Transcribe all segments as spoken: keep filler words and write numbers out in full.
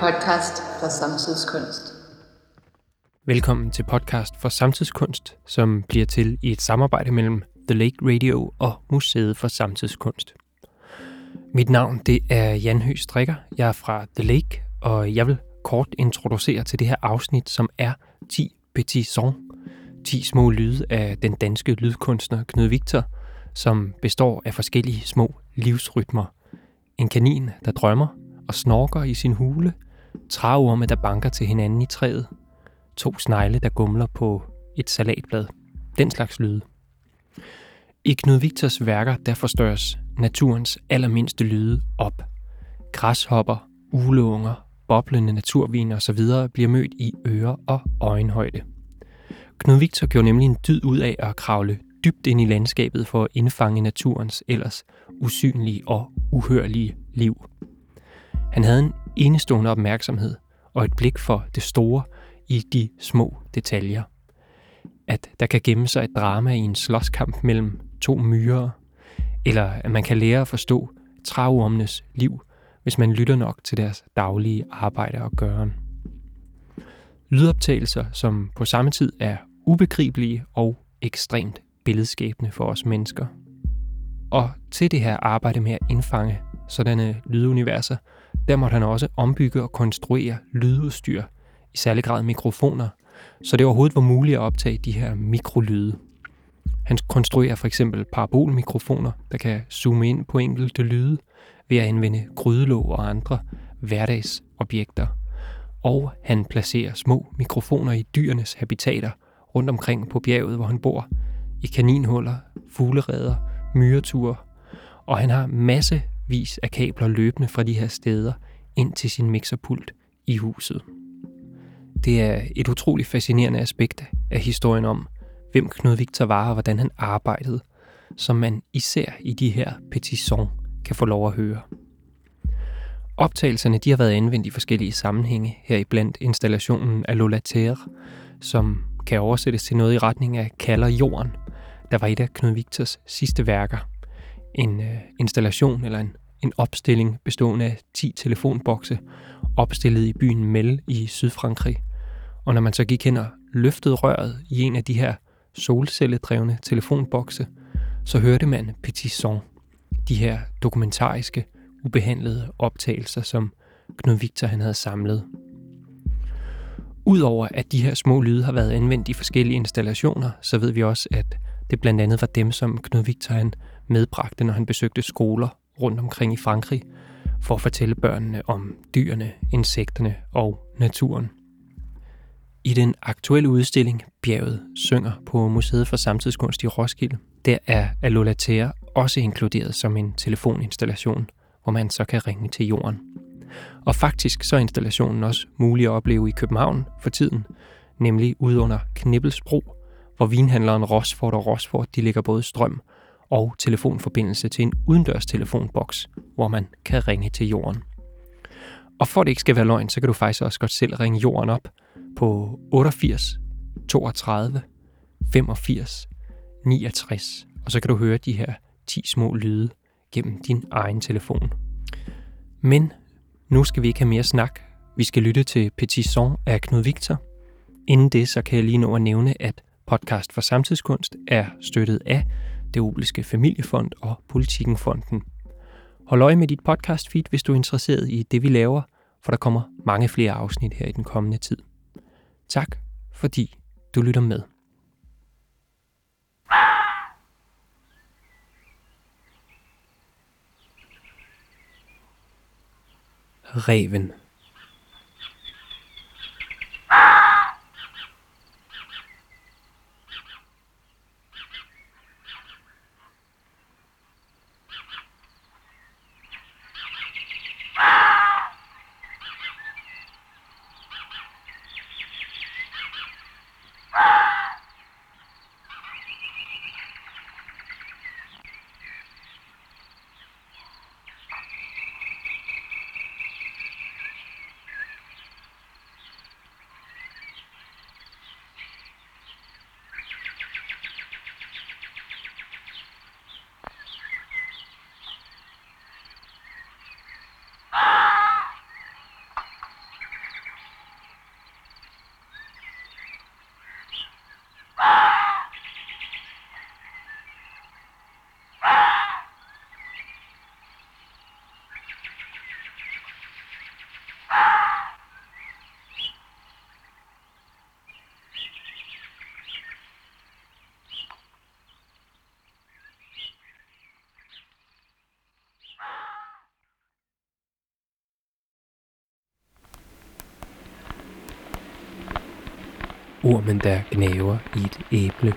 podcast for samtidskunst. Velkommen til podcast for samtidskunst, som bliver til i et samarbejde mellem The Lake Radio og Museet for Samtidskunst. Mit navn det er Jan Høgh Strykker. Jeg er fra The Lake, og jeg vil kort introducere til det her afsnit, som er ti Petit Sons. ti små lyde af den danske lydkunstner Knud Viktor, som består af forskellige små livsrytmer. En kanin, der drømmer og snorker i sin hule. Træorme, der banker til hinanden i træet. To snegle, der gumler på et salatblad. Den slags lyde. I Knud Viktors værker, der forstørres naturens allermindste lyde op. Græshopper, uleunger, boblende naturvin og så videre bliver mødt i øre- og øjenhøjde. Knud Viktor gjorde nemlig en dyd ud af at kravle dybt ind i landskabet for at indfange naturens ellers usynlige og uhørlige liv. Han havde en enestående opmærksomhed og et blik for det store i de små detaljer. At der kan gemme sig et drama i en slåskamp mellem to myrer, eller at man kan lære at forstå træormenes liv, hvis man lytter nok til deres daglige arbejde og gøren. Lydoptagelser, som på samme tid er ubegribelige og ekstremt billedskæbne for os mennesker. Og til det her arbejde med at indfange sådanne lyduniverser, der måtte han også ombygge og konstruere lydudstyr, i særlig grad mikrofoner, så det overhovedet var muligt at optage de her mikrolyde. Han konstruerer for eksempel parabolmikrofoner, der kan zoome ind på enkelte lyde ved at anvende grydelåg og andre hverdagsobjekter. Og han placerer små mikrofoner i dyrenes habitater rundt omkring på bjerget, hvor han bor, i kaninhuller, fuglereder, myreture, og han har massevis af kabler løbende fra de her steder ind til sin mixerpult i huset. Det er et utroligt fascinerende aspekt af historien om, hvem Knud Viktor var og hvordan han arbejdede, som man især i de her Petit Sons kan få lov at høre. Optagelserne de har været anvendt i forskellige sammenhænge, heriblandt installationen af L'Ola Terre, som kan oversættes til noget i retning af kalder jorden, der var et af Knud Viktors sidste værker. En øh, installation eller en, en opstilling bestående af ti telefonbokse, opstillet i byen Melle i Sydfrankrig. Og når man så gik hen og løftede røret i en af de her solcelledrevne telefonbokse, så hørte man Petit Sons, de her dokumentariske, ubehandlede optagelser, som Knud Viktor han havde samlet. Udover at de her små lyde har været anvendt i forskellige installationer, så ved vi også, at det blandt andet var dem, som Knud Viktor han medbragte, når han besøgte skoler rundt omkring i Frankrig, for at fortælle børnene om dyrene, insekterne og naturen. I den aktuelle udstilling Bjerget synger på Museet for Samtidskunst i Roskilde, der er L'Ola Terre også inkluderet som en telefoninstallation, hvor man så kan ringe til jorden. Og faktisk så er installationen også mulig at opleve i København for tiden, nemlig ude under Knippelsbro, hvor vinhandleren Rosford og Rosford de ligger både strøm og telefonforbindelse til en udendørs telefonboks, hvor man kan ringe til jorden. Og for det ikke skal være løgn, så kan du faktisk også godt selv ringe jorden op på otteogfirs, toogtredive, femogfirs, niogtres, og så kan du høre de her ti små lyde gennem din egen telefon. Men nu skal vi ikke have mere snak. Vi skal lytte til Petit Sons af Knud Viktor. Inden det, så kan jeg lige nå at nævne, at Podcast for Samtidskunst er støttet af Det Obeliske Familiefond og Politikenfonden. Hold øje med dit podcast feed, hvis du er interesseret i det, vi laver, for der kommer mange flere afsnit her i den kommende tid. Tak, fordi du lytter med. Ræven. ormen, der gnaver i et æble.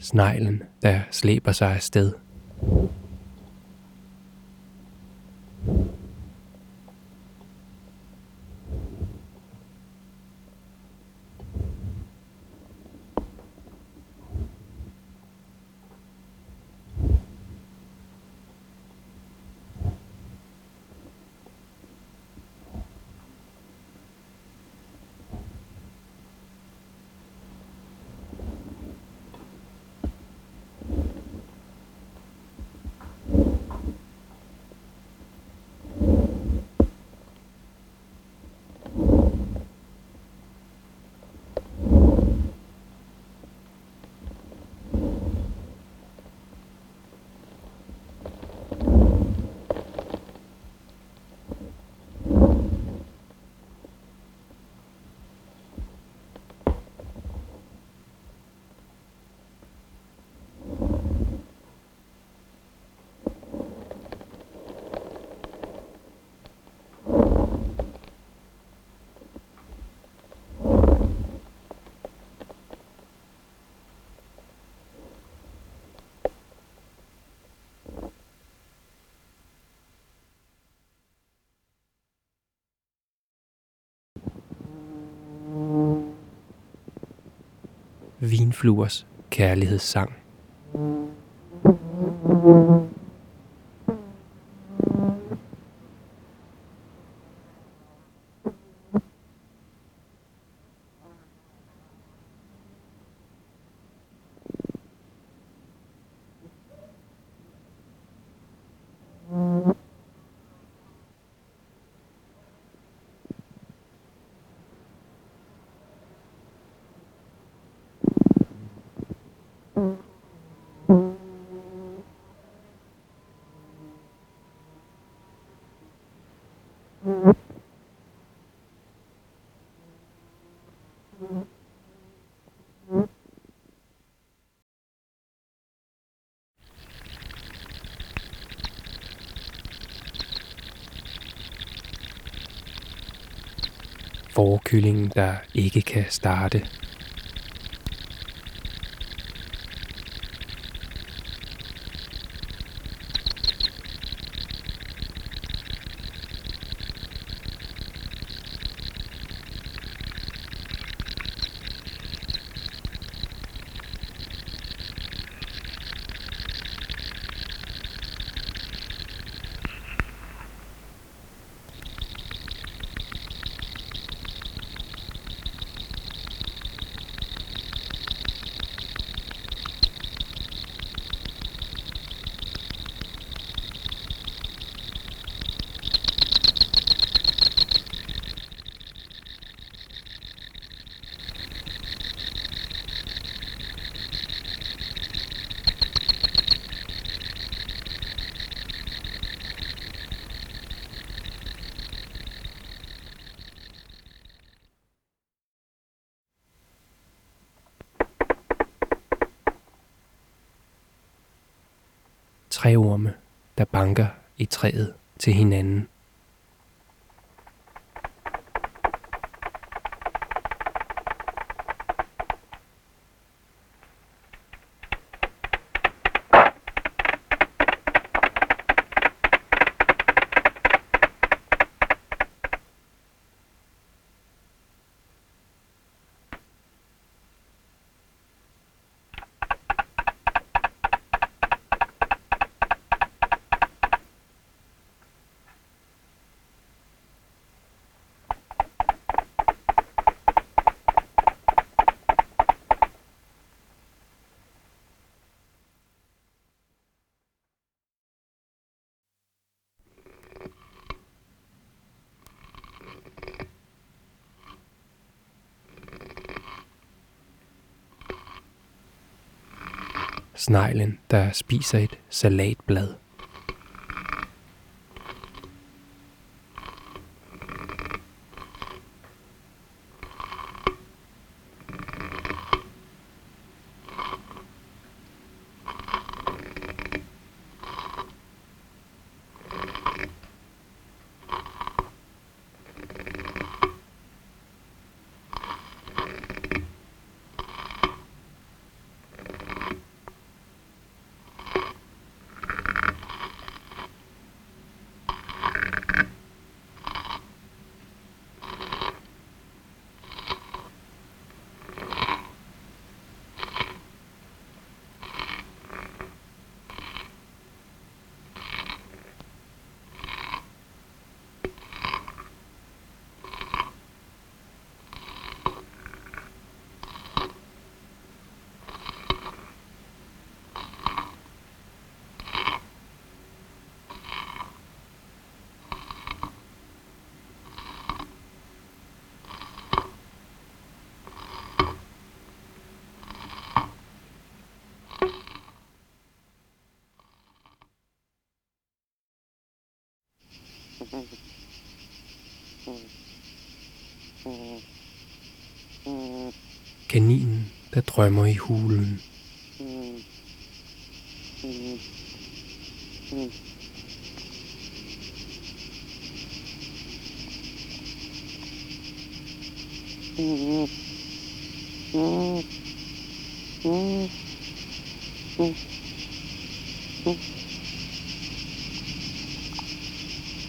Sneglen, der slæber sig afsted. Vinfluers kærlighedssang. Forkyllingen, der ikke kan starte. Træorme, der banker i træet til hinanden. sneglen, der spiser et salatblad. Mm. Mm. Mm. Kaninen, der drømmer i hulen. Mm. Mm. Mm. Mm. Mm. Mm. Mm. Mm. Mm. Mm. Mm. Mm. Mm. Mm.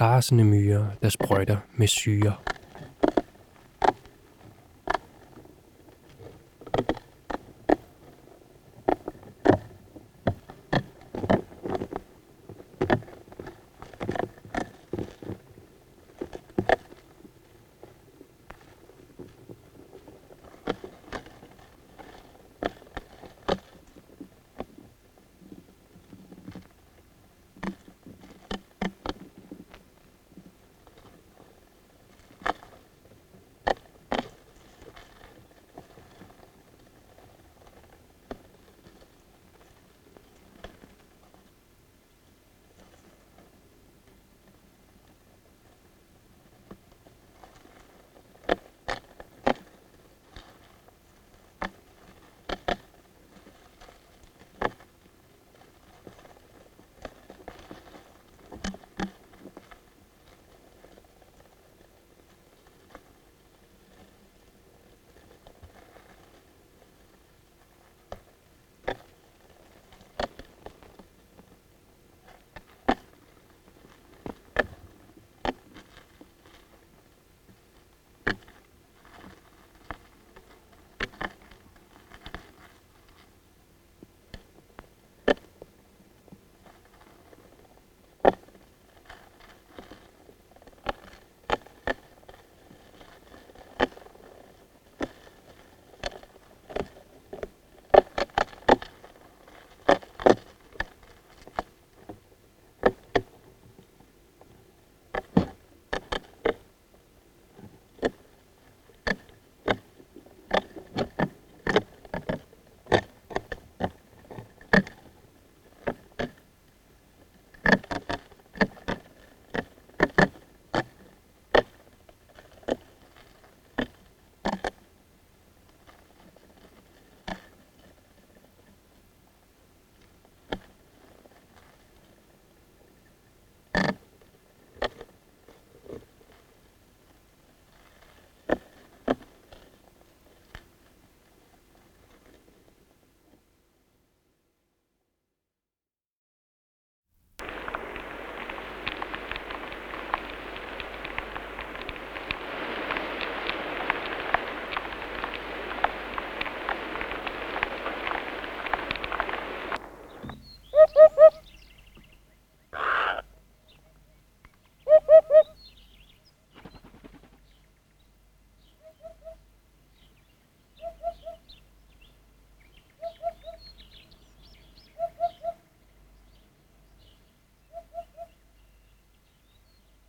Rasende myrer, der sprøjter med syre.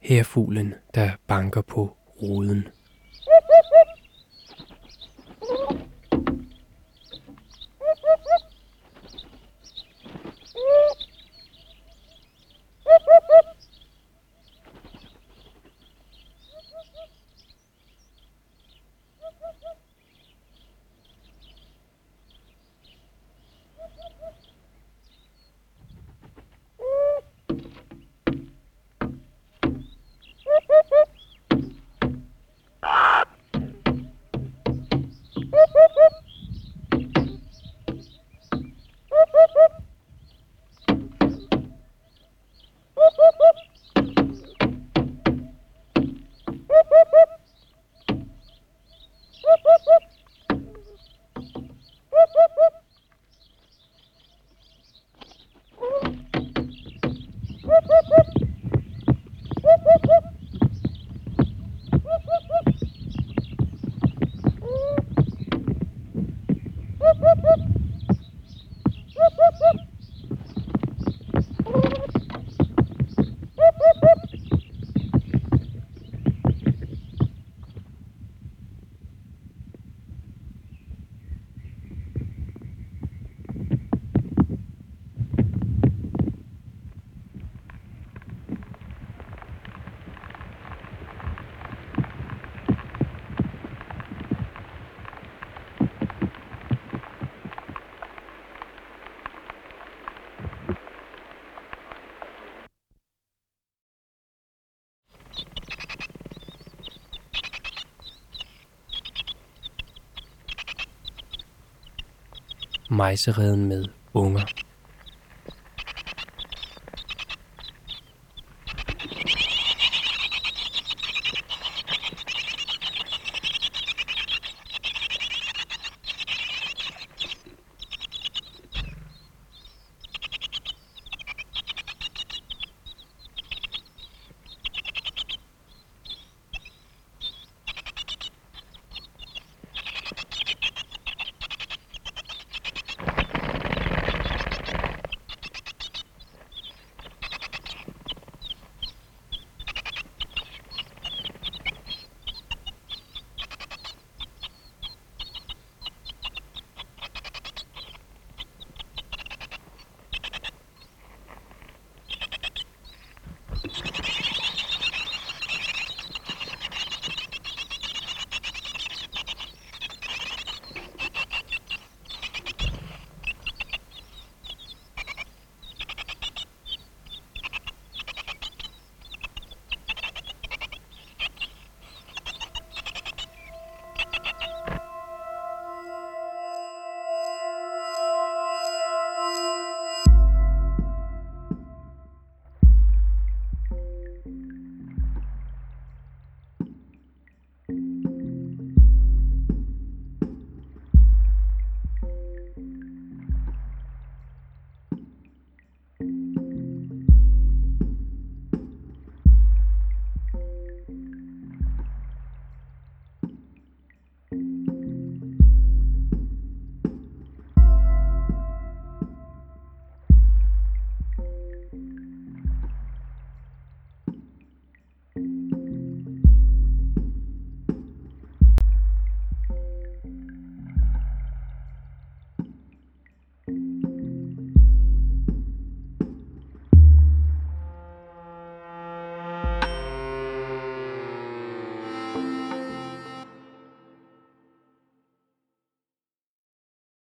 Her er fuglen, der banker på ruden. Mejsereden med unger.